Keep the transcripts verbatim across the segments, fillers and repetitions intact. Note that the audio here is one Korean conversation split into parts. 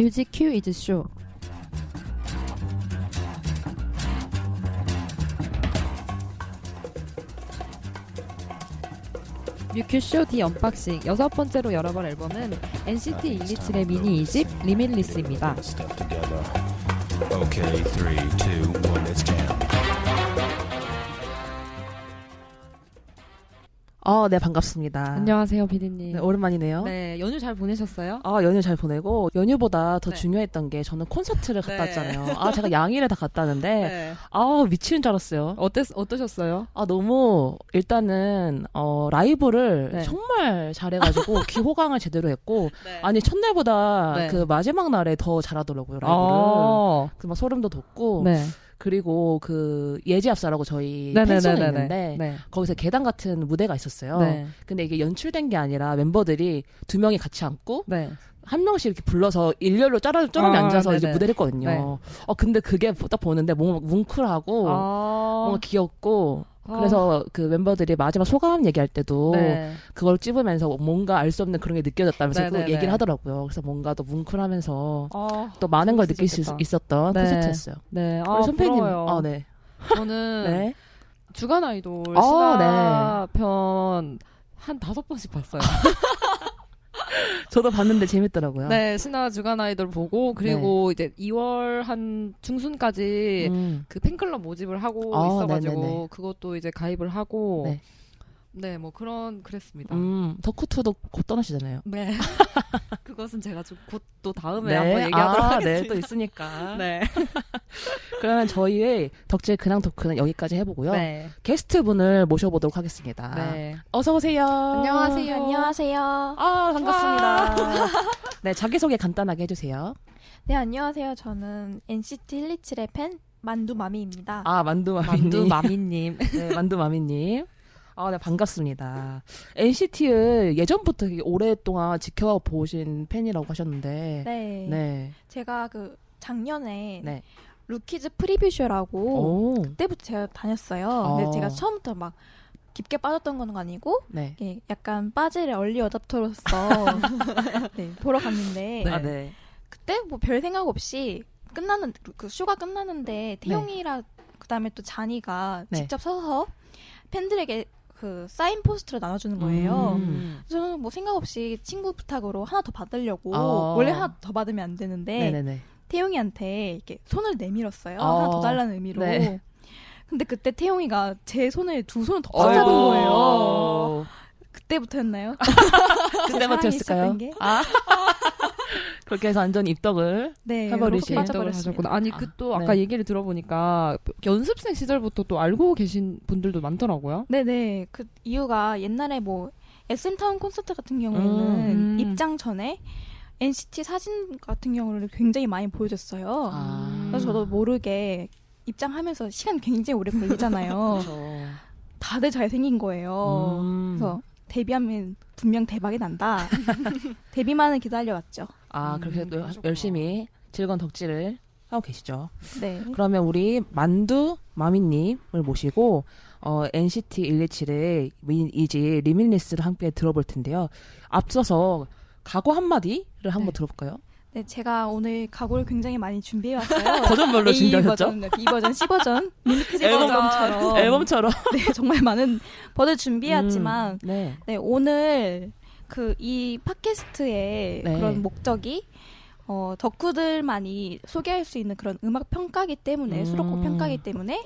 뮤직큐 이즈 쇼. 뮤큐쇼 디 언박싱 여섯 번째로 열어볼 앨범은 엔시티 백이십칠의 미니 이집 리밋리스입니다. 어, 네, 반갑습니다. 안녕하세요, 피디님. 네, 오랜만이네요. 네, 연휴 잘 보내셨어요? 아, 연휴 잘 보내고, 연휴보다 더 네. 중요했던 게, 저는 콘서트를 갔다 네. 왔잖아요. 아, 제가 양일에 다 갔다 왔는데, 네. 아, 미치는 줄 알았어요. 어땠, 어떠셨어요? 아, 너무, 일단은, 어, 라이브를 네. 정말 잘해가지고, 기호강을 제대로 했고, 네. 아니, 첫날보다 네. 그 마지막 날에 더 잘하더라고요, 라이브를. 아~ 그 막 소름도 돋고, 네. 그리고 그 예지합사라고 저희 펜션에 있는데 네. 거기서 계단 같은 무대가 있었어요. 네. 근데 이게 연출된 게 아니라 멤버들이 두 명이 같이 앉고 네. 한 명씩 이렇게 불러서 일렬로 쪼르르 쪼르르 아, 앉아서 네네. 이제 무대를 했거든요. 네. 어 근데 그게 딱 보는데 뭔가 뭉클하고 아~ 뭔가 귀엽고 아~ 그래서 그 멤버들이 마지막 소감 얘기할 때도 네. 그걸 찝으면서 뭔가 알 수 없는 그런 게 느껴졌다면서 네네네. 그 얘기를 하더라고요. 그래서 뭔가 더 뭉클하면서 아~ 또 많은 걸 느낄 수 있었던 네. 콘서트였어요. 네. 아, 우리 선배님. 아, 네. 저는 네? 주간 아이돌 아, 신화 네. 편 한 다섯 번씩 봤어요. 저도 봤는데 재밌더라고요. 네, 신화 주간 아이돌 보고 그리고 네. 이제 이월 한 중순까지 음. 그 팬클럽 모집을 하고 아, 있어가지고 네네네. 그것도 이제 가입을 하고 네, 네 뭐 그런 그랬습니다. 음, 덕후투도 곧 떠나시잖아요. 네, 그것은 제가 좀 곧 또 다음에 네. 한번 얘기하도록 아, 하겠습니다. 네, 또 있으니까. 네. 그러면 저희의 덕질 근황 토크는 여기까지 해보고요. 네. 게스트 분을 모셔보도록 하겠습니다. 네. 어서 오세요. 안녕하세요. 안녕하세요. 아, 반갑습니다. 네, 자기소개 간단하게 해주세요. 네, 안녕하세요. 저는 엔시티 백이십칠의 팬 만두마미입니다. 아, 만두마미님. 만두마미님. 네, 만두마미님. 아, 네, 반갑습니다. 엔시티를 예전부터 오랫동안 지켜보신 팬이라고 하셨는데 네. 네. 제가 그 작년에 네. 루키즈 프리뷰쇼라고 오. 그때부터 제가 다녔어요. 어. 근데 제가 처음부터 막 깊게 빠졌던 건 아니고 네. 예, 약간 빠질의 얼리 어댑터로서 네, 보러 갔는데 네. 아, 네. 그때 뭐 별 생각 없이 끝나는 그 쇼가 끝나는데 태용이랑 네. 그다음에 또 잔이가 네. 직접 서서 팬들에게 그 사인 포스트를 나눠주는 거예요. 음. 저는 뭐 생각 없이 친구 부탁으로 하나 더 받으려고 어. 원래 하나 더 받으면 안 되는데 네네네. 태용이한테 이렇게 손을 내밀었어요. 어. 하나 더 달라는 의미로. 네. 근데 그때 태용이가 제 손을 두 손을 더 붙잡은 거예요. 그때부터였나요? 그때부터였을까요? 아. 그렇게 해서 완전히 입덕을 네, 해버리신 입덕을 하셨구나. 아니 그 또 아까 네. 얘기를 들어보니까 연습생 시절부터 또 알고 계신 분들도 많더라고요. 네네. 그 이유가 옛날에 뭐 에스엠타운 콘서트 같은 경우에는 음. 입장 전에 엔시티 사진 같은 경우를 굉장히 많이 보여줬어요. 아. 그래서 저도 모르게 입장하면서 시간 굉장히 오래 걸리잖아요. 그렇죠. 다들 잘생긴 거예요. 음. 그래서 데뷔하면 분명 대박이 난다. 데뷔만은 기다려왔죠. 아, 음, 그렇게 또 열심히 즐거운 덕질을 하고 계시죠. 네. 그러면 우리 만두 마미님을 모시고 어, 엔시티 백이십칠의 이지 리밋리스를 함께 들어볼 텐데요. 앞서서 각오 한마디를 한번 네. 들어볼까요? 네, 제가 오늘 각오를 굉장히 많이 준비해왔어요. 버전별로 준비하셨죠? 이 버전, 씨 버전, 리미티드 앨범처럼. 앨범처럼. 네, 정말 많은 버전 준비해왔지만, 음, 네. 네, 오늘 그 이 팟캐스트의 네. 그런 목적이 어, 덕후들만이 소개할 수 있는 그런 음악 평가기 때문에, 음. 수록곡 평가기 때문에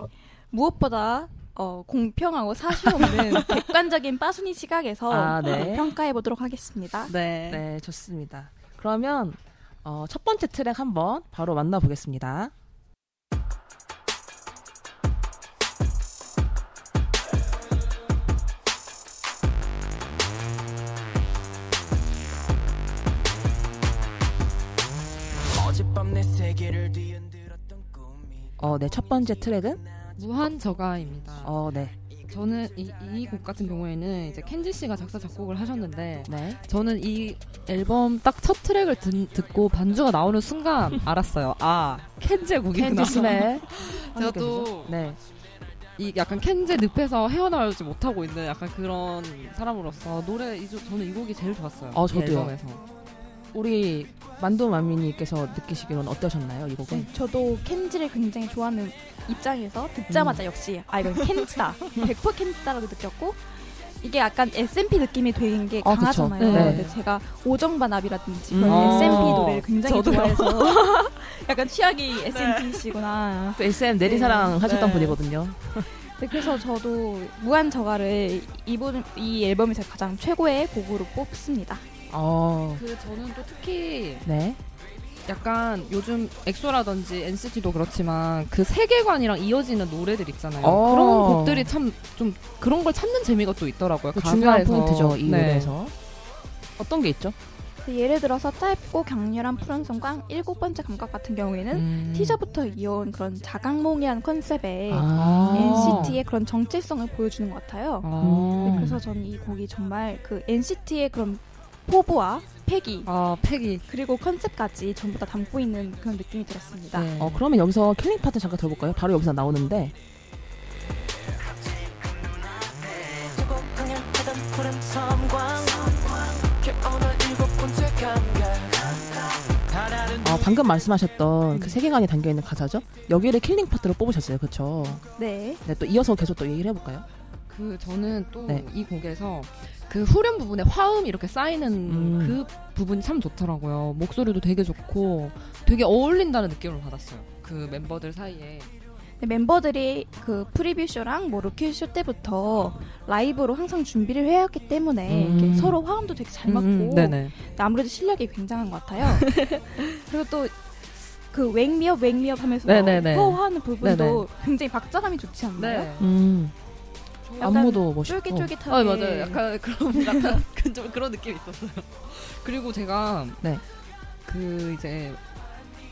무엇보다 어, 공평하고 사실없는 객관적인 빠순이 시각에서 아, 네. 평가해보도록 하겠습니다. 네. 네, 좋습니다. 그러면 어, 첫 번째 트랙 한번 바로 만나보겠습니다. 어, 네, 첫 번째 트랙은 무한저가입니다. 어, 네. 저는 이, 이 곡 같은 경우에는 이제 켄지 씨가 작사 작곡을 하셨는데 네. 저는 이 앨범 딱 첫 트랙을 듣, 듣고 반주가 나오는 순간 알았어요. 아, 켄지의 곡이구나. 켄지 씨네. 제가 또 네. 이 약간 켄지 늪에서 헤어나오지 못하고 있는 약간 그런 사람으로서 노래 이 저는 이 곡이 제일 좋았어요. 아, 저도요. 이 앨범에서. 우리 만두마미님께서 느끼시기로는 어떠셨나요, 이 곡은? 네, 저도 켄지를 굉장히 좋아하는 입장에서 듣자마자 음. 역시 아 이건 켄지다, 백 퍼센트 켄지다라고 느꼈고, 이게 약간 에스 앤 피 느낌이 되는 게 아, 강하잖아요. 네. 근데 제가 오정반합이라든지 음. 에스 앤 피 노래를 굉장히 좋아해서 약간 취향이 에스 앤 피시구나. 또 에스 앤 내리사랑 네. 하셨던 네. 분이거든요. 네, 그래서 저도 무한저가를 이번, 이 앨범에서 가장 최고의 곡으로 뽑습니다. 어. 그 저는 또 특히 네. 약간 요즘 엑소라든지 엔시티도 그렇지만 그 세계관이랑 이어지는 노래들 있잖아요. 어. 그런 곡들이 참 좀 그런 걸 찾는 재미가 또 있더라고요. 그 중요한 포인트죠, 이 노래에서. 네. 어떤 게 있죠? 예를 들어서 짧고 격렬한 푸른 섬광, 일곱 번째 감각 같은 경우에는 음. 티저부터 이어온 그런 자각몽이한 컨셉에 아. 엔시티의 그런 정체성을 보여주는 것 같아요. 아. 네, 그래서 저는 이 곡이 정말 그 엔시티의 그런 포부와 패기, 아, 패기 그리고 컨셉까지 전부 다 담고 있는 그런 느낌이 들었습니다. 네. 어, 그러면 여기서 킬링 파트 잠깐 들어볼까요? 바로 여기서 나오는데 어, 방금 말씀하셨던 그 세계관이 담겨있는 가사죠? 여기를 킬링 파트로 뽑으셨어요, 그렇죠? 네. 네, 또 이어서 계속 또 얘기를 해볼까요? 그 저는 또 이 네. 곡에서 그 후렴 부분에 화음이 이렇게 쌓이는 음. 그 부분이 참 좋더라고요. 목소리도 되게 좋고 되게 어울린다는 느낌을 받았어요. 그 멤버들 사이에. 네, 멤버들이 그 프리뷰쇼랑 뭐 루키쇼 때부터 라이브로 항상 준비를 해왔기 때문에 음. 이렇게 서로 화음도 되게 잘 맞고 음. 아무래도 실력이 굉장한 것 같아요. 그리고 또 그 wake me up, wake me up 하면서 호흡하는 부분도 네네. 굉장히 박자감이 좋지 않나요? 네. 음. 안무도 멋있고 쫄깃쫄깃하게 아, 맞아요. 약간 그런 약간 좀 그런 느낌이 있었어요. 그리고 제가 네. 그 이제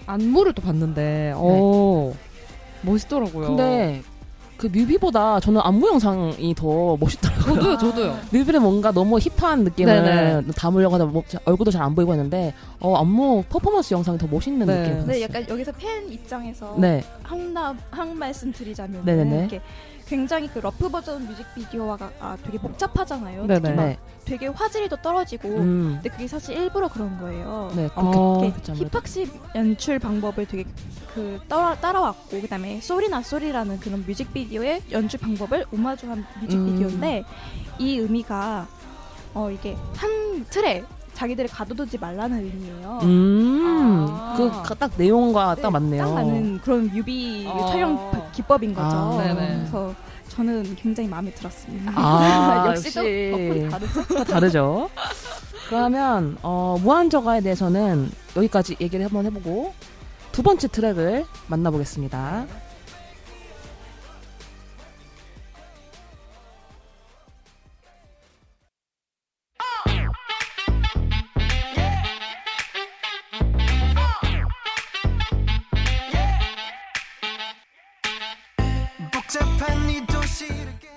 안무를 또 봤는데 어 네. 멋있더라고요. 근데 그 뮤비보다 저는 안무 영상이 더 멋있더라고요. 저도요, 저도요. 뮤비는 뭔가 너무 힙한 느낌을 네네. 담으려고 하다 뭐, 얼굴도 잘 안 보이고 했는데 어, 안무 퍼포먼스 영상이 더 멋있는 네. 느낌이 들었어요. 네, 약간 여기서 팬 입장에서 네. 한, 한 말씀 드리자면 네네네. 이렇게 굉장히 그 러프 버전 뮤직비디오가 아, 되게 복잡하잖아요. 네네. 특히 막 되게 화질이 더 떨어지고 음. 근데 그게 사실 일부러 그런 거예요. 네, 그렇게 아, 힙합식 연출 방법을 되게 그 따라, 따라왔고 그 다음에 쏘리나 쏘리라는 그런 뮤직비디오의 연출 방법을 오마주한 뮤직비디오인데 음. 이 의미가 어 이게 한 틀에 자기들을 가둬두지 말라는 의미예요. 음, 아. 그 딱 내용과 네, 딱 맞네요. 딱 맞는 그런 뮤비 아. 촬영 기법인 거죠. 아, 그래서 저는 굉장히 마음에 들었습니다. 아, 역시 또 어, 다르죠. 다르죠. 그러면 어, 무한저가에 대해서는 여기까지 얘기를 한번 해보고 두 번째 트랙을 만나보겠습니다.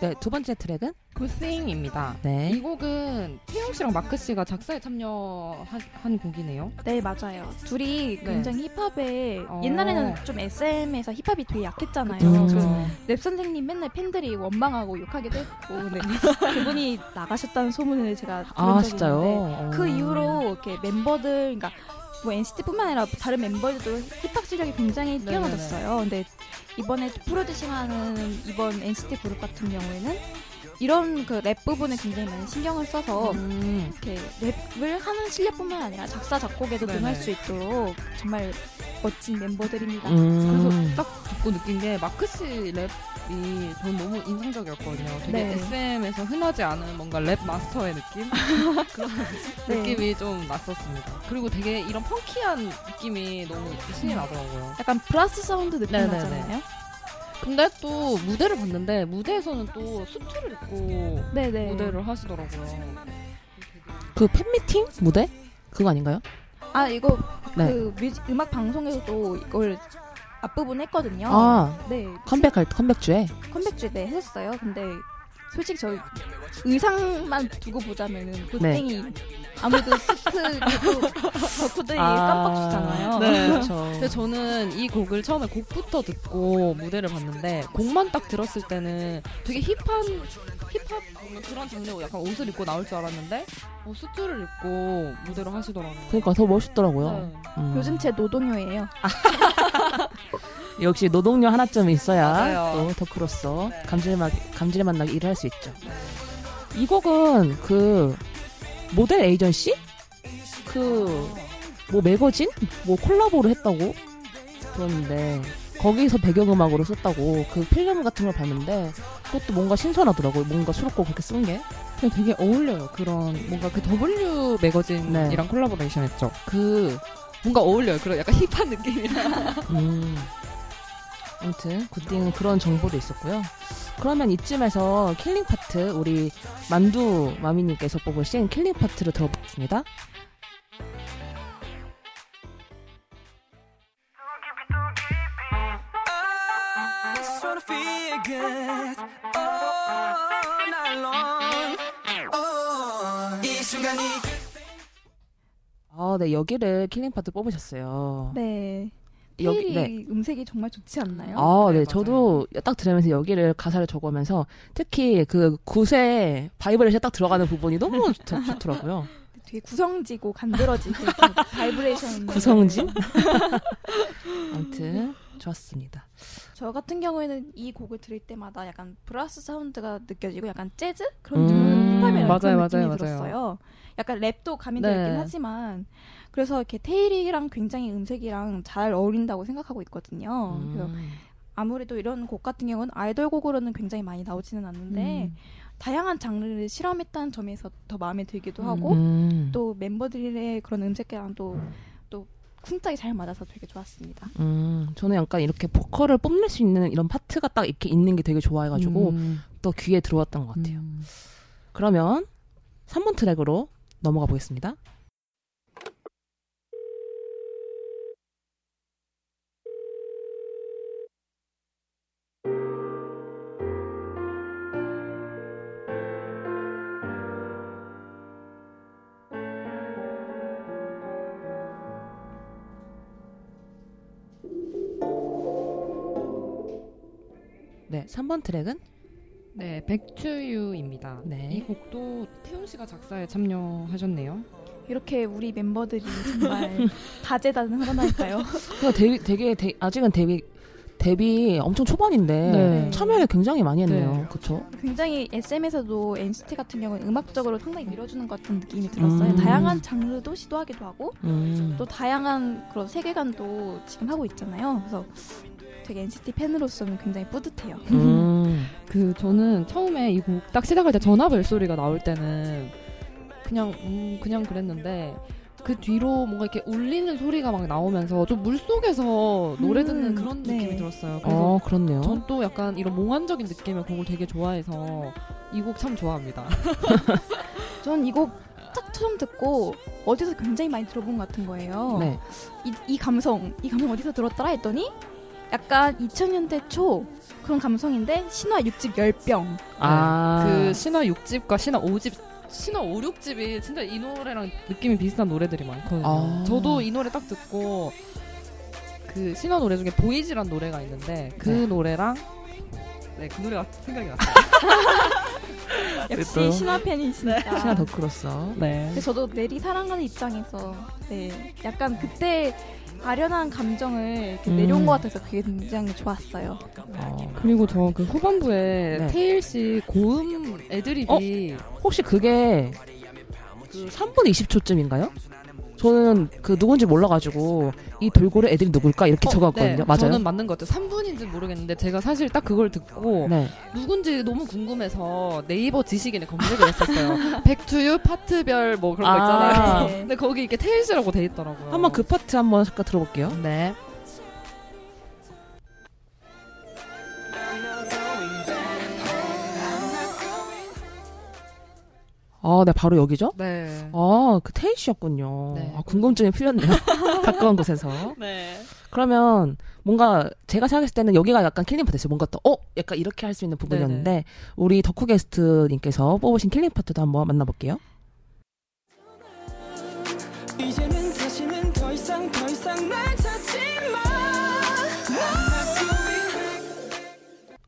네, 두 번째 트랙은 굿싱입니다. 네. 이 곡은 태용 씨랑 마크 씨가 작사에 참여한 곡이네요. 네, 맞아요. 둘이 굉장히 네. 힙합에 어. 옛날에는 좀 에스엠에서 힙합이 되게 약했잖아요. 그쵸, 그쵸. 랩 선생님 맨날 팬들이 원망하고 욕하기도 했고 네. 그분이 나가셨다는 소문을 제가 들은 아, 적이 진짜요? 있는데 어. 그 이후로 이렇게 멤버들 그러니까 뭐 엔시티뿐만 아니라 다른 멤버들도 힙합 실력이 굉장히 뛰어나졌어요. 근데 이번에 프로듀싱하는 이번 엔시티 그룹 같은 경우에는 이런 그 랩 부분에 굉장히 많이 신경을 써서 음. 이렇게 랩을 하는 실력뿐만 아니라 작사 작곡에도 능할 수 있도록 정말 멋진 멤버들입니다. 음. 그래서 딱 듣고 느낀 게 마크 씨 랩이 저는 너무 인상적이었거든요. 되게 네. 에스엠에서 흔하지 않은 뭔가 랩 마스터의 느낌? 그런 네. 느낌이 좀 났었습니다. 그리고 되게 이런 펑키한 느낌이 너무 신이 나더라고요. 약간 브라스 사운드 느낌 네네네. 나잖아요. 근데 또 무대를 봤는데 무대에서는 또 수트를 입고 네네. 무대를 하시더라고요. 그 팬미팅 무대? 그거 아닌가요? 아 이거 네. 그 뮤직, 음악 방송에서도 이걸 앞부분 했거든요. 아 네. 컴백할 컴백주에? 컴백주에 네 했어요. 근데 솔직히 저희 의상만 두고 보자면은 굿땡이 네. 아무도 스트 덕후들이 깜빡 주잖아요. 네, 그렇죠. 근데 저는 이 곡을 처음에 곡부터 듣고 무대를 봤는데 곡만 딱 들었을 때는 되게 힙한 힙합 그런 장르 약간 옷을 입고 나올 줄 알았는데 어, 수트를 입고 무대를 하시더라고요. 그러니까 더 멋있더라고요. 네. 음. 요즘 제 노동요예요. 역시 노동요 하나쯤 있어야 또 덕후로서 네. 감질만나게, 감질만나게 일을 할 수 있죠. 이 곡은 그 모델 에이전시? 그 뭐 매거진? 뭐 콜라보를 했다고? 그런데 거기서 배경음악으로 썼다고 그 필름 같은 걸 봤는데 그것도 뭔가 신선하더라고요. 뭔가 수록곡 그렇게 쓴 게 되게 어울려요. 그런 뭔가 그 더블유 매거진이랑 네. 콜라보레이션 했죠. 그 뭔가 어울려요. 그런 약간 힙한 느낌이라. 음. 아무튼 굿띵은 그런 정보도 있었고요. 그러면 이쯤에서 킬링 파트 우리 만두 마미님께서 뽑으신 킬링 파트를 들어보겠습니다. 아, 네, 여기를 킬링 파트 뽑으셨어요. 네. 여기 네. 음색이 정말 좋지 않나요? 아, 네, 네 저도 딱 들으면서 여기를 가사를 적으면서 특히 그 굿의 바이브레이션 딱 들어가는 부분이 너무 좋, 좋더라고요. 되게 구성지고 간드러진 바이브레이션. 구성지? 아무튼 좋았습니다. 저 같은 경우에는 이 곡을 들을 때마다 약간 브라스 사운드가 느껴지고 약간 재즈? 그런 음, 느낌이 맞아요, 맞아요, 들었어요. 맞아요. 약간 랩도 가미되어 있긴 네. 하지만 그래서 이렇게 테일이랑 굉장히 음색이랑 잘 어울린다고 생각하고 있거든요. 음. 그래서 아무래도 이런 곡 같은 경우는 아이돌 곡으로는 굉장히 많이 나오지는 않는데 음. 다양한 장르를 실험했다는 점에서 더 마음에 들기도 하고 음. 또 멤버들의 그런 음색이랑 또 또 쿵짝이 잘 맞아서 되게 좋았습니다. 음, 저는 약간 이렇게 보컬을 뽐낼 수 있는 이런 파트가 딱 이렇게 있는 게 되게 좋아해가지고 음. 또 귀에 들어왔던 것 같아요. 음. 그러면 삼 번 트랙으로 넘어가 보겠습니다. 네, 삼 번 트랙은? 네, Back to You입니다. 네. 이 곡도 태용 씨가 작사에 참여하셨네요. 이렇게 우리 멤버들이 정말 다재다능하다니까요. 그러니까 데뷔, 되게 데, 아직은 데뷔 데뷔 엄청 초반인데 네. 참여를 굉장히 많이 했네요. 네. 그렇죠? 굉장히 에스엠에서도 엔시티 같은 경우는 음악적으로 상당히 밀어주는 것 같은 느낌이 들었어요. 음. 다양한 장르도 시도하기도 하고 음. 또 다양한 그런 세계관도 지금 하고 있잖아요. 그래서 되게 엔시티 팬으로서는 굉장히 뿌듯해요. 음. 그 저는 처음에 이 곡 딱 시작할 때 전화벨 소리가 나올 때는 그냥 음 그냥 그랬는데 그 뒤로 뭔가 이렇게 울리는 소리가 막 나오면서 좀 물속에서 노래 듣는 음, 그런 느낌이 네. 들었어요. 그래서 아, 그렇네요. 전 또 약간 이런 몽환적인 느낌의 곡을 되게 좋아해서 이 곡 참 좋아합니다. 전 이 곡 딱 처음 듣고 어디서 굉장히 많이 들어본 것 같은 거예요. 네. 이, 이 감성, 이 감성 어디서 들었더라 했더니 약간 이천 년대 초 그런 감성인데 신화 육 집 열병 아. 그 신화 육 집과 신화 오 집 신화 오, 육 집이 진짜 이 노래랑 느낌이 비슷한 노래들이 많거든요. 아. 저도 이 노래 딱 듣고 그 신화 노래 중에 보이즈란 노래가 있는데 그 네. 노래랑 네, 그 노래가 생각이 났어요. 역시 신화 팬이시네. 신화 덕후로서 네. 저도 내리 사랑하는 입장에서 네, 약간 그때 아련한 감정을 음. 내려온 것 같아서 그게 굉장히 좋았어요. 어, 그리고 저 그 후반부에 네. 태일 씨 고음 애드립이 어? 혹시 그게 그 삼 분 이십 초쯤인가요? 저는 그 누군지 몰라가지고 이 돌고래 애들이 누굴까 이렇게 어, 적었거든요. 네. 맞아요? 저는 맞는 것 같아요. 삼 분인지 모르겠는데 제가 사실 딱 그걸 듣고 네. 누군지 너무 궁금해서 네이버 지식인에 검색을 했었어요. 백투유 파트별 뭐 그런 거 있잖아요. 아, 네. 근데 거기 이렇게 테일즈라고 돼 있더라고요. 한번 그 파트 한번 잠깐 들어볼게요. 네. 아, 네, 바로 여기죠? 네. 아, 그 태희 씨였군요. 네. 아, 궁금증이 풀렸네요. 가까운 곳에서. 네. 그러면 뭔가 제가 생각했을 때는 여기가 약간 킬링 파트였어요. 뭔가 또, 어? 약간 이렇게 할 수 있는 부분이었는데 네네. 우리 덕후 게스트님께서 뽑으신 킬링 파트도 한번 만나볼게요. 이제는 다시는 더 이상 더 이상 날 찾지 마.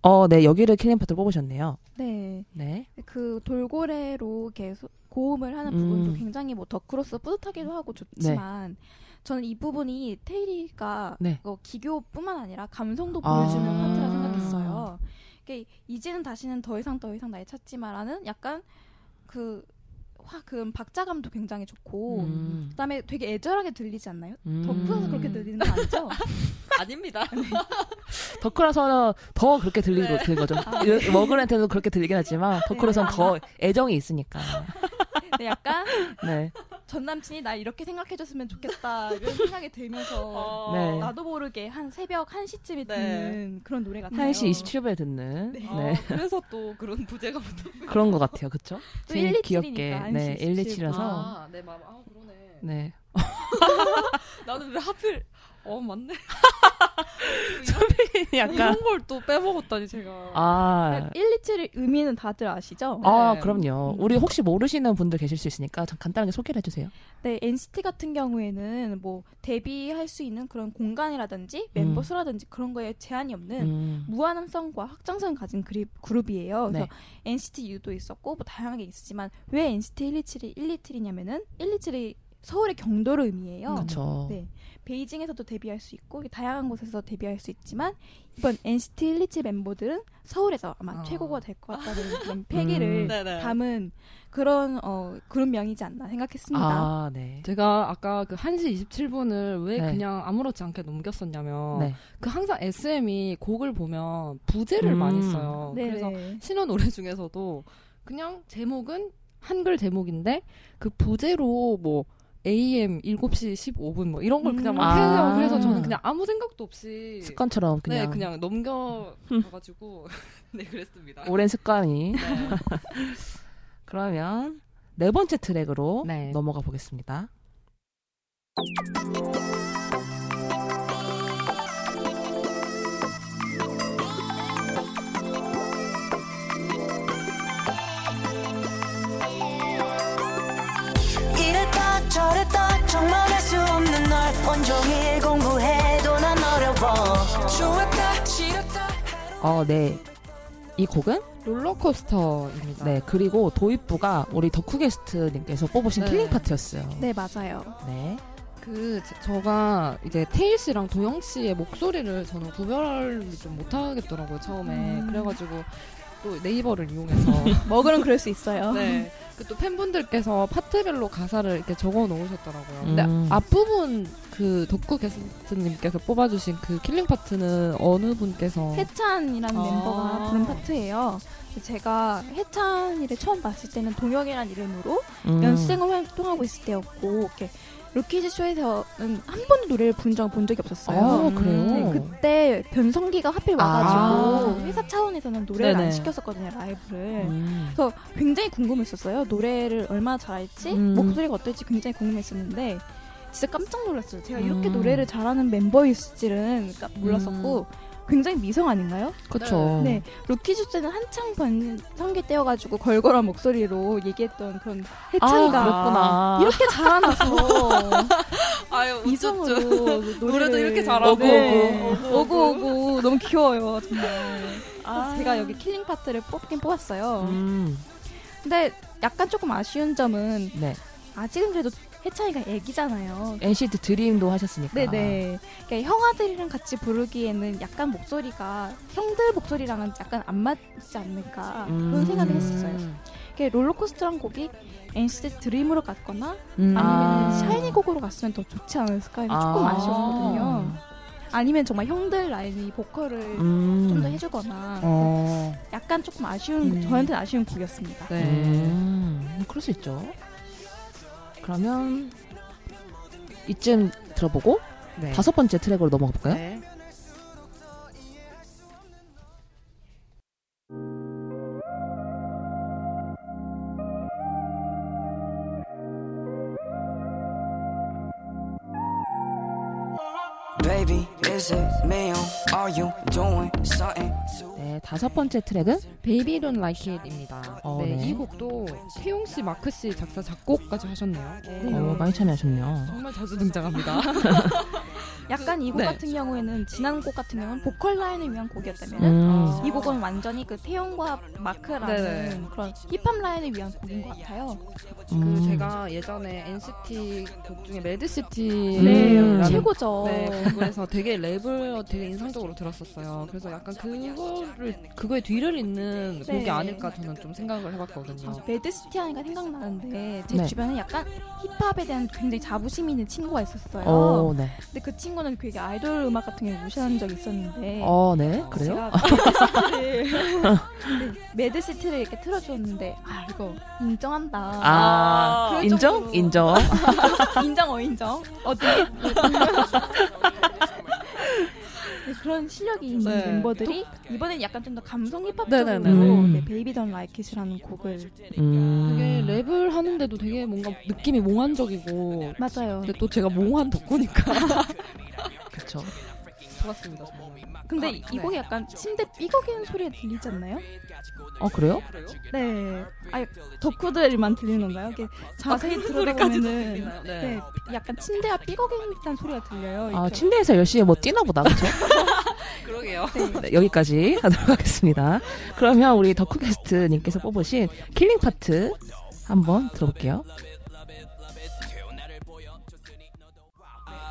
어, 네, 여기를 킬링 파트로 뽑으셨네요. 네. 네. 그 돌고래로 계속 고음을 하는 부분도 음. 굉장히 뭐 덕후로서 뿌듯하기도 하고 좋지만 네. 저는 이 부분이 테일이가 네. 어, 기교뿐만 아니라 감성도 보여주는 아~ 파트라 생각했어요. 그러니까 이제는 다시는 더 이상 더 이상 날 찾지 마라는 약간 그 확 그 박자감도 굉장히 좋고 음. 그다음에 되게 애절하게 들리지 않나요? 음. 덕후라서 그렇게 들리는 거 아니죠? 아닙니다. 네. 덕후라서 더 그렇게 들리는 네. 거죠. 아, 네. 머글한테도 그렇게 들리긴 하지만 덕후라서는 네. 더 애정이 있으니까. 네, 약간 네. 전 남친이 나 이렇게 생각해줬으면 좋겠다 이런 생각이 들면서 어. 네. 나도 모르게 한 새벽 한 시쯤에 듣는 네. 그런 노래 같아요. 한 시 이십칠 분에 듣는. 네. 네. 아, 그래서 또 그런 부제가 붙은 그런 것 같아요. 그렇죠? 제일 귀엽게. 네, 일, 이, 칠이라서. 아, 내 마음. 아, 그러네. 네. 나는 왜 하필 어, 맞네. 선배님 약간 이런 걸 또 빼먹었다니 제가. 아. 일, 이, 칠의 의미는 다들 아시죠? 아, 네. 그럼요. 우리 혹시 모르시는 분들 계실 수 있으니까 좀 간단하게 소개를 해주세요. 네, 엔시티 같은 경우에는 뭐 데뷔할 수 있는 그런 공간이라든지 멤버 수라든지 음. 그런 거에 제한이 없는 음. 무한성과 확장성을 가진 그립, 그룹이에요. 그래서 네. 엔시티 U도 있었고 뭐 다양하게 있었지만 왜 엔시티 일, 이, 칠이 일, 이, 칠이냐면은 일, 이, 칠이 서울의 경도를 의미해요. 그렇죠. 네. 베이징에서도 데뷔할 수 있고 다양한 곳에서 데뷔할 수 있지만 이번 엔시티 일, 이, 칠 멤버들은 서울에서 아마 어. 최고가 될 것 같다는 그런 패기를 음, 담은 그런 어, 그룹명이지 않나 생각했습니다. 아, 네. 제가 아까 그 한 시 이십칠 분을 왜 네. 그냥 아무렇지 않게 넘겼었냐면 네. 그 항상 에스엠이 곡을 보면 부제를 음. 많이 써요. 네네. 그래서 신화 노래 중에서도 그냥 제목은 한글 제목인데 그 부제로 뭐 에이엠 일곱 시 십오 분 뭐 이런 걸 그냥 음. 막 해요. 아. 그래서 저는 그냥 아무 생각도 없이 습관처럼 그냥 네, 그냥 넘겨가지고 네 그랬습니다. 오랜 습관이. 네. 그러면 네 번째 트랙으로 네. 넘어가 보겠습니다. 저랬다 정말 알 수 없는 널 온종일 공부해도 난 어려워 좋았다 싫었다 어, 네. 이 곡은 롤러코스터입니다. 네, 그리고 도입부가 우리 덕후게스트님께서 뽑으신 네. 킬링 파트였어요. 네, 맞아요. 네. 그 제가 이제 태일 씨랑 도영 씨의 목소리를 저는 구별을 좀 못하겠더라고요, 처음에. 음. 그래가지고 또 네이버를 이용해서 먹으면 그럴 수 있어요. 네. 그 또 팬분들께서 파트별로 가사를 이렇게 적어 놓으셨더라고요. 근데 음. 앞부분 그 덕후 게스트님께서 뽑아주신 그 킬링 파트는 어느 분께서? 해찬이라는 아. 멤버가 부른 파트예요. 제가 해찬이를 처음 봤을 때는 동혁이라는 이름으로 음. 연습생으로 활동하고 있을 때였고 이렇게 루키즈 쇼에서는 한 번도 노래를 부른 적 본 적이 없었어요. 아, 그래요? 네, 그때 변성기가 하필 와가지고 아~ 회사 차원에서는 노래를 네네. 안 시켰었거든요, 라이브를. 음. 그래서 굉장히 궁금했었어요. 노래를 얼마나 잘할지, 음. 목소리가 어떨지 굉장히 궁금했었는데 진짜 깜짝 놀랐어요. 제가 이렇게 음. 노래를 잘하는 멤버일지는 몰랐었고 음. 굉장히 미성 아닌가요? 그렇죠. 네, 루키즈 때는 한창 변성기 때여가지고 걸걸한 목소리로 얘기했던 그런 해찬이가 아, 이렇게 잘하나서 아유, 이성으로 노래도 이렇게 잘하고 오고, 네. 오고, 오고, 오고 오고 너무 귀여워요 정말. 아. 제가 여기 킬링 파트를 뽑긴 뽑았어요. 음. 근데 약간 조금 아쉬운 점은 네. 아직은 그래도 해찬이가 애기잖아요. 엔시티 드림도 하셨으니까. 네네. 그러니까 형아들이랑 같이 부르기에는 약간 목소리가 형들 목소리랑은 약간 안 맞지 않을까 음. 그런 생각을 했었어요. 그러니까 롤러코스터란 곡이 엔시티 드림으로 갔거나 음. 아니면 아. 샤이니 곡으로 갔으면 더 좋지 않을까 해서 조금 아. 아쉬웠거든요. 아니면 정말 형들 라인이 보컬을 음. 좀 더 해주거나 어. 약간 조금 아쉬운 음. 저한테는 아쉬운 곡이었습니다. 네. 음. 그럴 수 있죠. 그러면 이쯤 들어보고 네. 다섯 번째 트랙으로 넘어가 볼까요? 네. Baby, is it me or are you doing something? 네, 다섯 번째 트랙은 Baby Don't Like It 입니다. 어, 네, 네. 이 곡도 태용 씨, 마크 씨 작사, 작곡까지 하셨네요. 네. 어, 많이 참여하셨네요. 정말 자주 등장합니다. 약간 이 곡 네. 같은 경우에는 지난 곡 같은 경우는 보컬 라인을 위한 곡이었다면 음. 이 곡은 완전히 그 태용과 마크라는 네네. 그런 힙합 라인을 위한 곡인 것 같아요. 음. 그 제가 예전에 엔시티 곡 중에 Mad City 네, 최고죠. 네, 그래서 되게 랩을 되게 인상적으로 들었었어요. 그래서 약간 그거를 그거의 뒤를 잇는 네. 곡이 아닐까 저는 좀 생각을 해봤거든요. 아, Mad City 하니까 생각나는데 제 네. 주변에 약간 힙합에 대한 굉장히 자부심 있는 친구가 있었어요. 오, 네. 근데 그 친구 친구는 되게 아이돌 음악 같은 게 무시한 적이 있었는데 어, 네? 그래요? 매드시티를 이렇게 틀어줬는데 아, 이거 인정한다. 아, 아 인정? 인정. 인정 어, 인정. 어때? 네, 그런 실력이 있는 네. 멤버들이 이번엔 약간 좀 더 감성 힙합적으로 네, Baby Don't Like It이라는 곡을 음. 되게 랩을 하는데도 되게 뭔가 느낌이 몽환적이고 맞아요. 근데 또 제가 몽환 덕후니까 그쵸 좋았습니다. 근데 아, 이 네. 곡이 약간 침대 삐걱이는 소리가 들리지 않나요? 아 그래요? 네. 아 덕후들만 들리는 건가요? 이게 자세히 아, 들어보면은 네. 네. 약간 침대가 삐걱이는 듯한 소리가 들려요. 이렇게. 아 침대에서 열심히 뭐 뛰나 보다 그렇죠? 그러게요. 네. 네, 여기까지 하도록 하겠습니다. 그러면 우리 덕후 게스트님께서 뽑으신 킬링 파트 한번 들어볼게요.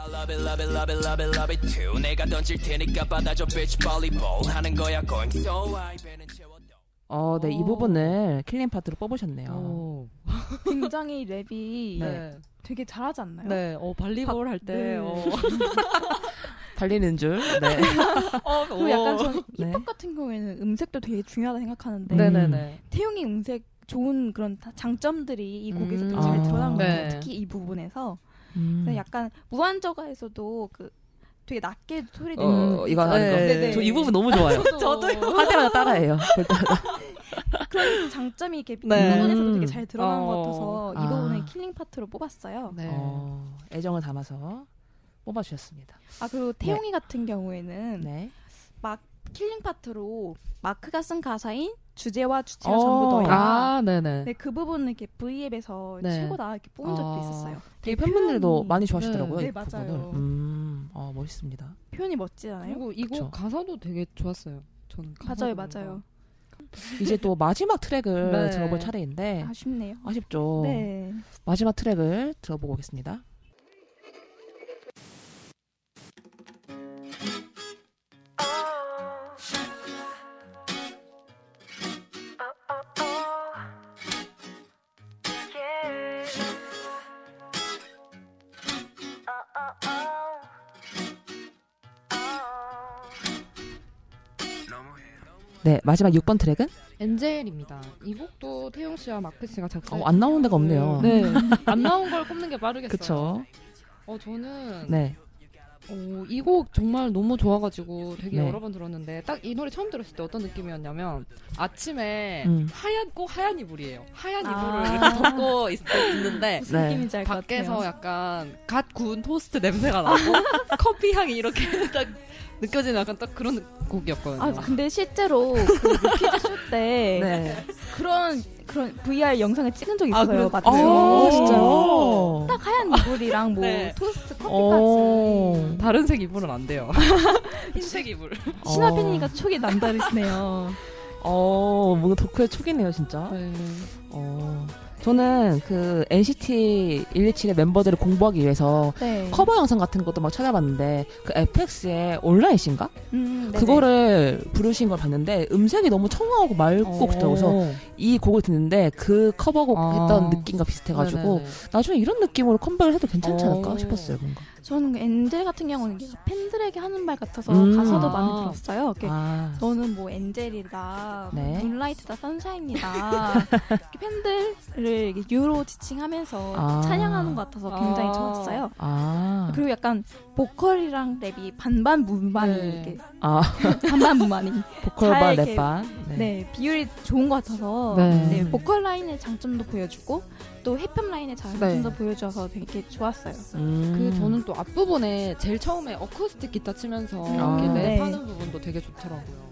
Love it, love it, love it, love it, love it too. 내가 던질 테니까 받아줘, bitch. Volleyball 하는 거야, going so high. 어, 네, 이 부분을 킬링 파트로 뽑으셨네요. 굉장히 랩이 네. 되게 잘하지 않나요? 네, 어, 발리볼 할 때 네. 어. 달리는 줄. 네. 어, 그리고 약간 저는 네. 힙합 같은 경우에는 음색도 되게 중요하다 생각하는데. 네네네. 태용이 음색 좋은 그런 장점들이 이 곡에서 음, 잘 아, 드러난 거예요. 네. 특히 이 부분에서. 음. 약간 무한저가에서도 그 되게 낮게 소리 내는 어, 이거 하는 거. 저 이 부분 너무 좋아요. 저도 할 때마다 따라해요. 그런 장점이 이렇게 네. 부분에서도 되게 잘 드러난 어. 것 같아서 이 부분을 아. 킬링 파트로 뽑았어요. 네. 어, 애정을 담아서 뽑아주셨습니다. 아 그리고 태용이 네. 같은 경우에는 네. 막 킬링 파트로 마크가 쓴 가사인 주제와 주체가 전부 너야. 아, 네네. 네, 그 부분은 이렇게 브이앱에서 네. 최고다 이렇게 뽑은 적도 아, 있었어요. 되게 팬분들도 표현이... 많이 좋아하시더라고요. 네, 네 맞아요. 음, 아 멋있습니다. 표현이 멋지잖아요. 그리고 이곡 가사도 되게 좋았어요. 전 맞아요, 맞아요. 이제 또 마지막 트랙을 네. 들어볼 차례인데 아쉽네요. 아쉽죠. 네. 마지막 트랙을 들어보고 오겠습니다. 네, 마지막 육 번 트랙은? 엔젤입니다. 이 곡도 태용 씨와 마크 씨가 작사. 어, 안 나온 데가 없네요. 네, 안 나온 걸 꼽는 게 빠르겠어요. 그렇죠. 어, 저는 네. 어, 이 곡 정말 너무 좋아가지고 되게 네. 여러 번 들었는데 딱 이 노래 처음 들었을 때 어떤 느낌이었냐면 아침에 음. 하얀 꼭 하얀 이불이에요. 하얀 이불을 아~ 이렇게 덮고 있었는데 네. 밖에서 약간 갓 구운 토스트 냄새가 나고 커피 향이 이렇게 딱 느껴지는 약간 딱 그런 곡이었거든요. 아 근데 실제로 그 루키즈 쇼 때 네. 그런 그런 브이알 영상을 찍은 적이 있어요. 아, 맞죠? 진짜요? 딱 하얀 이불이랑 뭐 네. 토스트 커피까지. 다른 색 이불은 안 돼요. 흰색 이불. 신화 팬이니까 촉이 남다르시네요. 어 뭔가 덕후의 촉이네요 진짜. 네. 어. 저는 그 엔시티 백이십칠의 멤버들을 공부하기 위해서 네. 커버 영상 같은 것도 막 찾아봤는데 그 에프엑스의 온라인인가? 음, 그거를 부르신 걸 봤는데 음색이 너무 청아하고 맑고 그래서 이 곡을 듣는데 그 커버곡 아. 했던 느낌과 비슷해가지고 네네. 나중에 이런 느낌으로 컴백을 해도 괜찮지 않을까 오. 싶었어요. 뭔가. 저는 엔젤 같은 경우는 팬들에게 하는 말 같아서 음. 가사도 아. 많이 들었어요. 아. 너는 뭐 엔젤이다, 네. 문라이트다, 선샤인이다 팬들을 이게 유로 지칭하면서 아. 찬양하는 것 같아서 굉장히 아. 좋았어요. 아. 그리고 약간 보컬이랑 랩이 반반 무반이 네. 이게 아. 반반 무반이 보컬과 랩반 네. 네 비율이 좋은 것 같아서 네. 네, 보컬 라인의 장점도 보여주고 또 힙합 라인에 잘 혼자 네. 보여줘서 되게 좋았어요. 음. 그리고 저는 또 앞부분에 제일 처음에 어쿠스틱 기타 치면서 아. 이렇게 랩 하는 네. 부분도 되게 좋더라고요.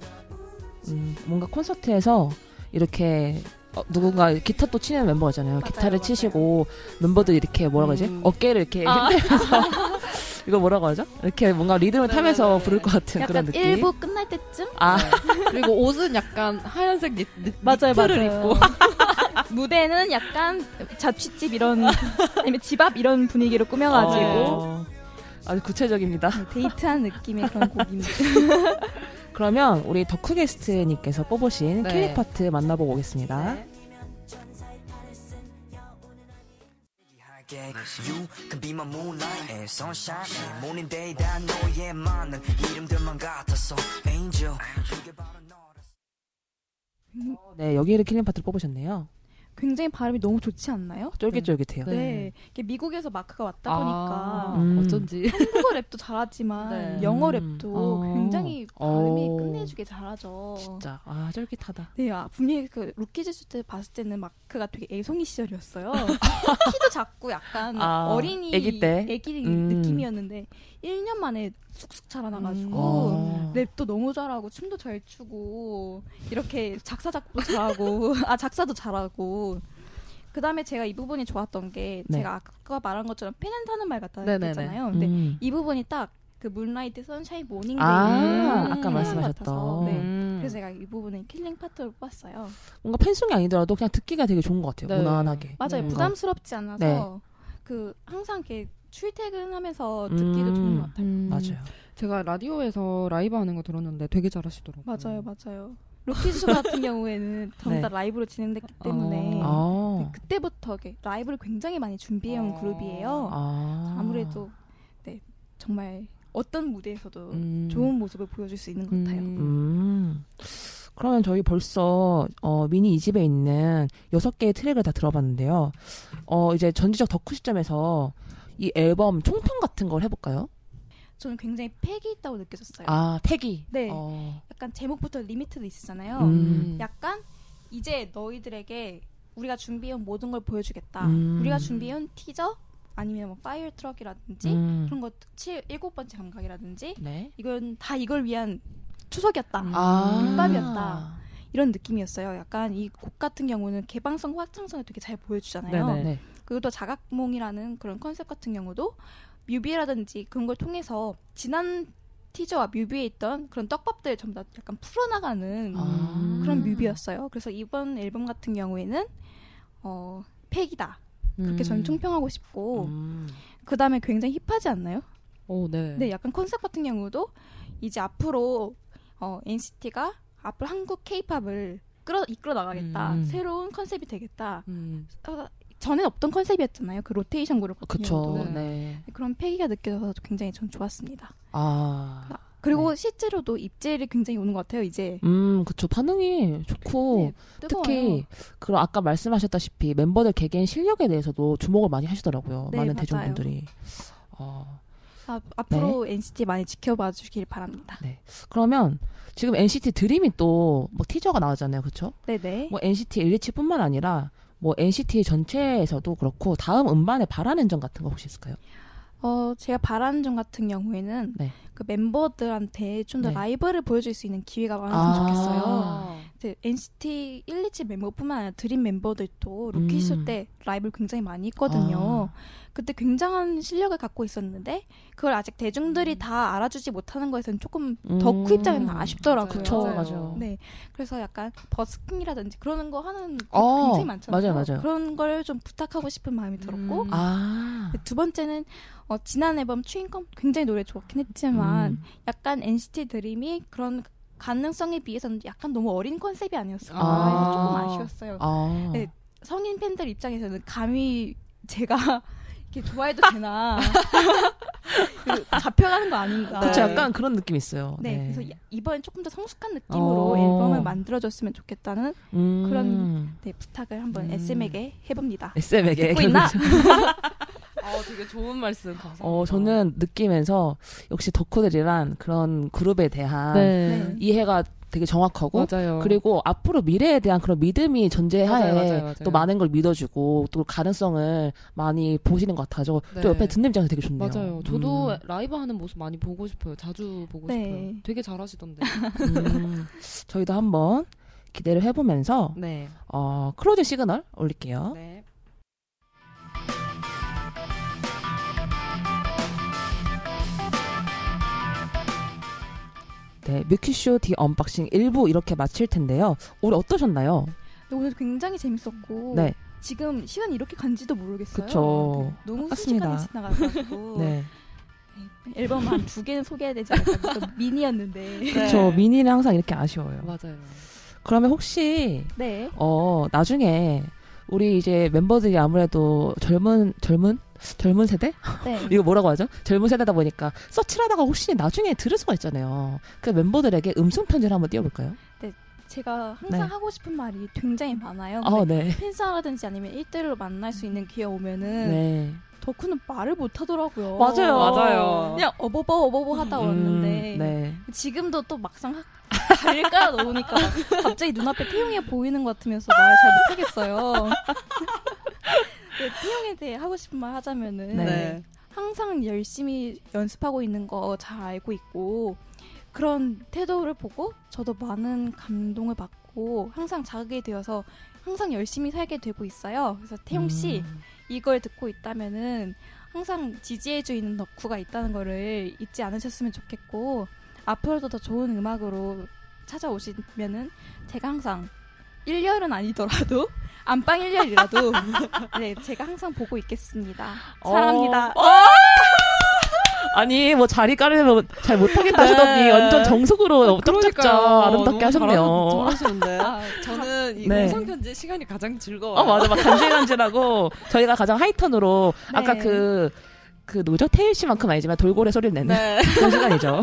음, 뭔가 콘서트에서 이렇게 어, 누군가 기타 또 치는 멤버가 있잖아요. 맞아요, 기타를 맞아요. 치시고 멤버들 이렇게 뭐라고 하지? 음. 어깨를 이렇게 아. 힘들면서 이거 뭐라고 하죠? 이렇게 뭔가 리듬을 네네네. 타면서 부를 것 같은 그런 느낌. 약간 일 부 끝날 때쯤? 아. 그리고 옷은 약간 하얀색 니트, 맞아요, 니트를 맞아요. 입고 무대는 약간 잡취집 이런 아니면 집 앞 이런 분위기로 꾸며가지고 어. 아주 구체적입니다. 네, 데이트한 느낌의 그런 곡입니다. 그러면 우리 덕후 게스트님께서 뽑으신 네. K 파트 만나보고 오겠습니다. 네. You can be my moonlight and sunshine morning day that 너의 많은 이름들만 같았어 Angel. 네, 여기를 킬링 파트를 뽑으셨네요. 굉장히 발음이 너무 좋지 않나요? 쫄깃쫄깃해요. 네, 네. 이게 미국에서 마크가 왔다 보니까 아, 음. 어쩐지 한국어 랩도 잘하지만 네. 영어 랩도 음. 굉장히 발음이 오. 끝내주게 잘하죠. 진짜 아 쫄깃하다. 네, 아, 분명히 그 루키즈 때 봤을 때는 마크가 되게 애송이 시절이었어요. 키도 작고 약간 아, 어린이 애기 때 애기 음. 느낌이었는데 일 년 만에 쑥쑥 자라나가지고 음. 랩도 너무 잘하고 춤도 잘 추고 이렇게 작사 작곡도 잘하고 아 작사도 잘하고 그 다음에 제가 이 부분이 좋았던 게 네. 제가 아까 말한 것처럼 팬은 타는 말 같다 했잖아요. 근데 음. 이 부분이 딱 그 문라이트 선샤인 모닝데이 아, 아까 말씀하셨던 네. 음. 그래서 제가 이 부분은 킬링 파트로 뽑았어요. 뭔가 팬송이 아니더라도 그냥 듣기가 되게 좋은 것 같아요. 네. 무난하게 맞아요. 네. 부담스럽지 않아서 네. 그 항상 이렇게 출퇴근하면서 듣기도 음, 좋은 것 같아요. 음, 맞아요. 제가 라디오에서 라이브 하는 거 들었는데 되게 잘하시더라고요. 맞아요, 맞아요. 루키즈 같은 경우에는 전부 다 네. 라이브로 진행됐기 때문에 아~ 네, 그때부터 라이브를 굉장히 많이 준비해온 아~ 그룹이에요. 아~ 아무래도 네, 정말 어떤 무대에서도 음. 좋은 모습을 보여줄 수 있는 것 같아요. 음. 음. 그러면 저희 벌써 어, 미니 이 집에 있는 여섯 개의 트랙을 다 들어봤는데요. 어, 이제 전지적 덕후 시점에서 이 앨범 총평 같은 걸 해볼까요? 저는 굉장히 팩이 있다고 느껴졌어요. 아, 팩이? 네. 어. 약간 제목부터 리미트리스잖아요. 음. 약간 이제 너희들에게 우리가 준비해온 모든 걸 보여주겠다. 음. 우리가 준비해온 티저? 아니면 뭐 파이어 트럭이라든지 음. 그런 것, 일곱 번째 감각이라든지 네. 이건 다 이걸 위한 추석이었다. 김밥이었다. 아. 이런 느낌이었어요. 약간 이 곡 같은 경우는 개방성과 확장성을 되게 잘 보여주잖아요. 네네. 네. 그리고 또 자각몽이라는 그런 컨셉 같은 경우도 뮤비라든지 그런 걸 통해서 지난 티저와 뮤비에 있던 그런 떡밥들 전부 다 약간 풀어나가는 아~ 그런 뮤비였어요. 그래서 이번 앨범 같은 경우에는 어, 팩이다. 그렇게 음. 저는 총평하고 싶고 음. 그 다음에 굉장히 힙하지 않나요? 오, 네. 네, 약간 컨셉 같은 경우도 이제 앞으로 어, 엔시티가 앞으로 한국 K-팝을 끌어, 이끌어 나가겠다. 음. 새로운 컨셉이 되겠다. 음. 어, 전엔 없던 컨셉이었잖아요. 그 로테이션 그룹 같은 경우도 네. 그런 패기가 느껴져서 굉장히 전 좋았습니다. 아 그리고 네. 실제로도 입질이 굉장히 오는 것 같아요. 이제 음 그렇죠. 반응이 좋고 네, 특히 그런 아까 말씀하셨다시피 멤버들 개개인 실력에 대해서도 주목을 많이 하시더라고요. 네, 많은 맞아요. 대중분들이 어. 아, 앞으로 네. 엔시티 많이 지켜봐 주길 바랍니다. 네. 그러면 지금 엔시티 드림이 또 뭐 티저가 나왔잖아요, 그렇죠? 네네. 뭐 엔시티 백이십칠뿐만 아니라 뭐 엔시티 전체에서도 그렇고 다음 음반에 바라는 점 같은 거 혹시 있을까요? 어 제가 바라는 점 같은 경우에는 네. 그 멤버들한테 좀 더 네. 라이브를 보여줄 수 있는 기회가 많았으면 아~ 좋겠어요. 엔시티 백이십칠 멤버뿐만 아니라 드림 멤버들도 루키쇼 음. 때 라이브를 굉장히 많이 했거든요. 아~ 그때 굉장한 실력을 갖고 있었는데 그걸 아직 대중들이 음. 다 알아주지 못하는 거에서는 조금 덕후 음. 입장에는 아쉽더라고요. 그쵸, 맞아요. 네, 그래서 약간 버스킹이라든지 그러는 거 하는 거 굉장히 많잖아요. 맞아요, 맞아요. 그런 걸 좀 부탁하고 싶은 마음이 들었고 음. 아~ 두 번째는 어, 지난 앨범 추인검 굉장히 노래 좋긴 했지만 음. 약간 엔시티 드림이 그런 가능성에 비해서는 약간 너무 어린 컨셉이 아니었을까 아~ 조금 아쉬웠어요. 아~ 네, 성인 팬들 입장에서는 감히 제가 이렇게 좋아해도 되나 잡혀가는 거 아닌가. 그렇죠. 약간 그런 느낌이 있어요. 네, 네. 그래서 이번엔 조금 더 성숙한 느낌으로 어~ 앨범을 만들어줬으면 좋겠다는 음~ 그런 네, 부탁을 한번 음~ 에스엠에게 해봅니다. 에스엠에게 듣고 있나? 어, 되게 좋은 말씀. 감사합니다. 어, 저는 느끼면서 역시 덕후들이란 그런 그룹에 대한 네. 이해가 되게 정확하고 맞아요. 그리고 앞으로 미래에 대한 그런 믿음이 전제하에 맞아요, 맞아요, 맞아요. 또 많은 걸 믿어주고 또 가능성을 많이 보시는 것 같아서 네. 또 옆에 듣는 입장에서 되게 좋네요. 맞아요. 저도 음. 라이브 하는 모습 많이 보고 싶어요. 자주 보고 네. 싶어요. 되게 잘하시던데. 음, 저희도 한번 기대를 해보면서 네. 어, 클로징 시그널 올릴게요. 네. 네, 뮤큐쇼 디 언박싱 일 부 이렇게 마칠 텐데요. 오늘 어떠셨나요? 네, 오늘 굉장히 재밌었고 네. 지금 시간이 이렇게 간지도 모르겠어요. 그쵸. 너무 순식간에 지나가가지고 네. 앨범 한 두 개는 소개해야 되지 않을까. 미니였는데 네. 그렇죠. 미니는 항상 이렇게 아쉬워요. 맞아요. 그러면 혹시 네. 어, 나중에 우리 이제 멤버들이 아무래도 젊은 젊은? 젊은 세대? 네. 이거 뭐라고 하죠? 젊은 세대다 보니까 서치를 하다가 혹시 나중에 들을 수가 있잖아요. 그 멤버들에게 음성 편지를 한번 띄워볼까요? 네. 제가 항상 네. 하고 싶은 말이 굉장히 많아요. 어, 네. 팬싸라든지 아니면 일대일로 만날 수 있는 기회 오면은 네. 덕후는 말을 못 하더라고요. 맞아요. 맞아요. 그냥 어버버 어버버 하다 음, 왔는데 네. 지금도 또 막상 갈 깔아놓으니까 갑자기 눈앞에 태용이가 보이는 것 같으면서 말을 잘 못하겠어요. 네, 태용에 대해 하고 싶은 말 하자면은 네. 항상 열심히 연습하고 있는 거 잘 알고 있고 그런 태도를 보고 저도 많은 감동을 받고 항상 자극이 되어서 항상 열심히 살게 되고 있어요. 그래서 태용 씨 음. 이걸 듣고 있다면은 항상 지지해주는 덕후가 있다는 거를 잊지 않으셨으면 좋겠고 앞으로도 더 좋은 음악으로 찾아오시면은 제가 항상 일 년은 아니더라도 안방 일 년이라도 네 제가 항상 보고 있겠습니다. 사랑합니다. 어... 어! 아니 뭐 자리 깔으면 잘 못하겠다 하시더니 네. 완전 정석으로 쩍쩍쩍 아, 아름답게 하셨네요. 잘하시는데 아, 저는 이 공성편지 네. 시간이 가장 즐거워요. 어, 맞아 막 간질간질하고 저희가 가장 하이턴으로 네. 아까 그 그 누구죠? 태일 씨만큼 아니지만 돌고래 소리를 내는 네. 그런 시간이죠.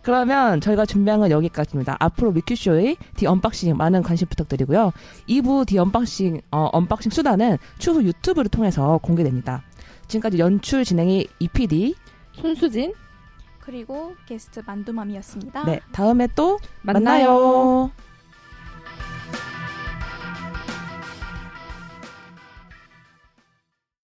그러면 저희가 준비한 건 여기까지입니다. 앞으로 뮤큐쇼의 디 언박싱 많은 관심 부탁드리고요. 이 부 디 언박싱 어, 언박싱 수단은 추후 유튜브를 통해서 공개됩니다. 지금까지 연출 진행이 이피디 손수진 그리고 게스트 만두맘이었습니다. 네, 다음에 또 만나요. 만나요.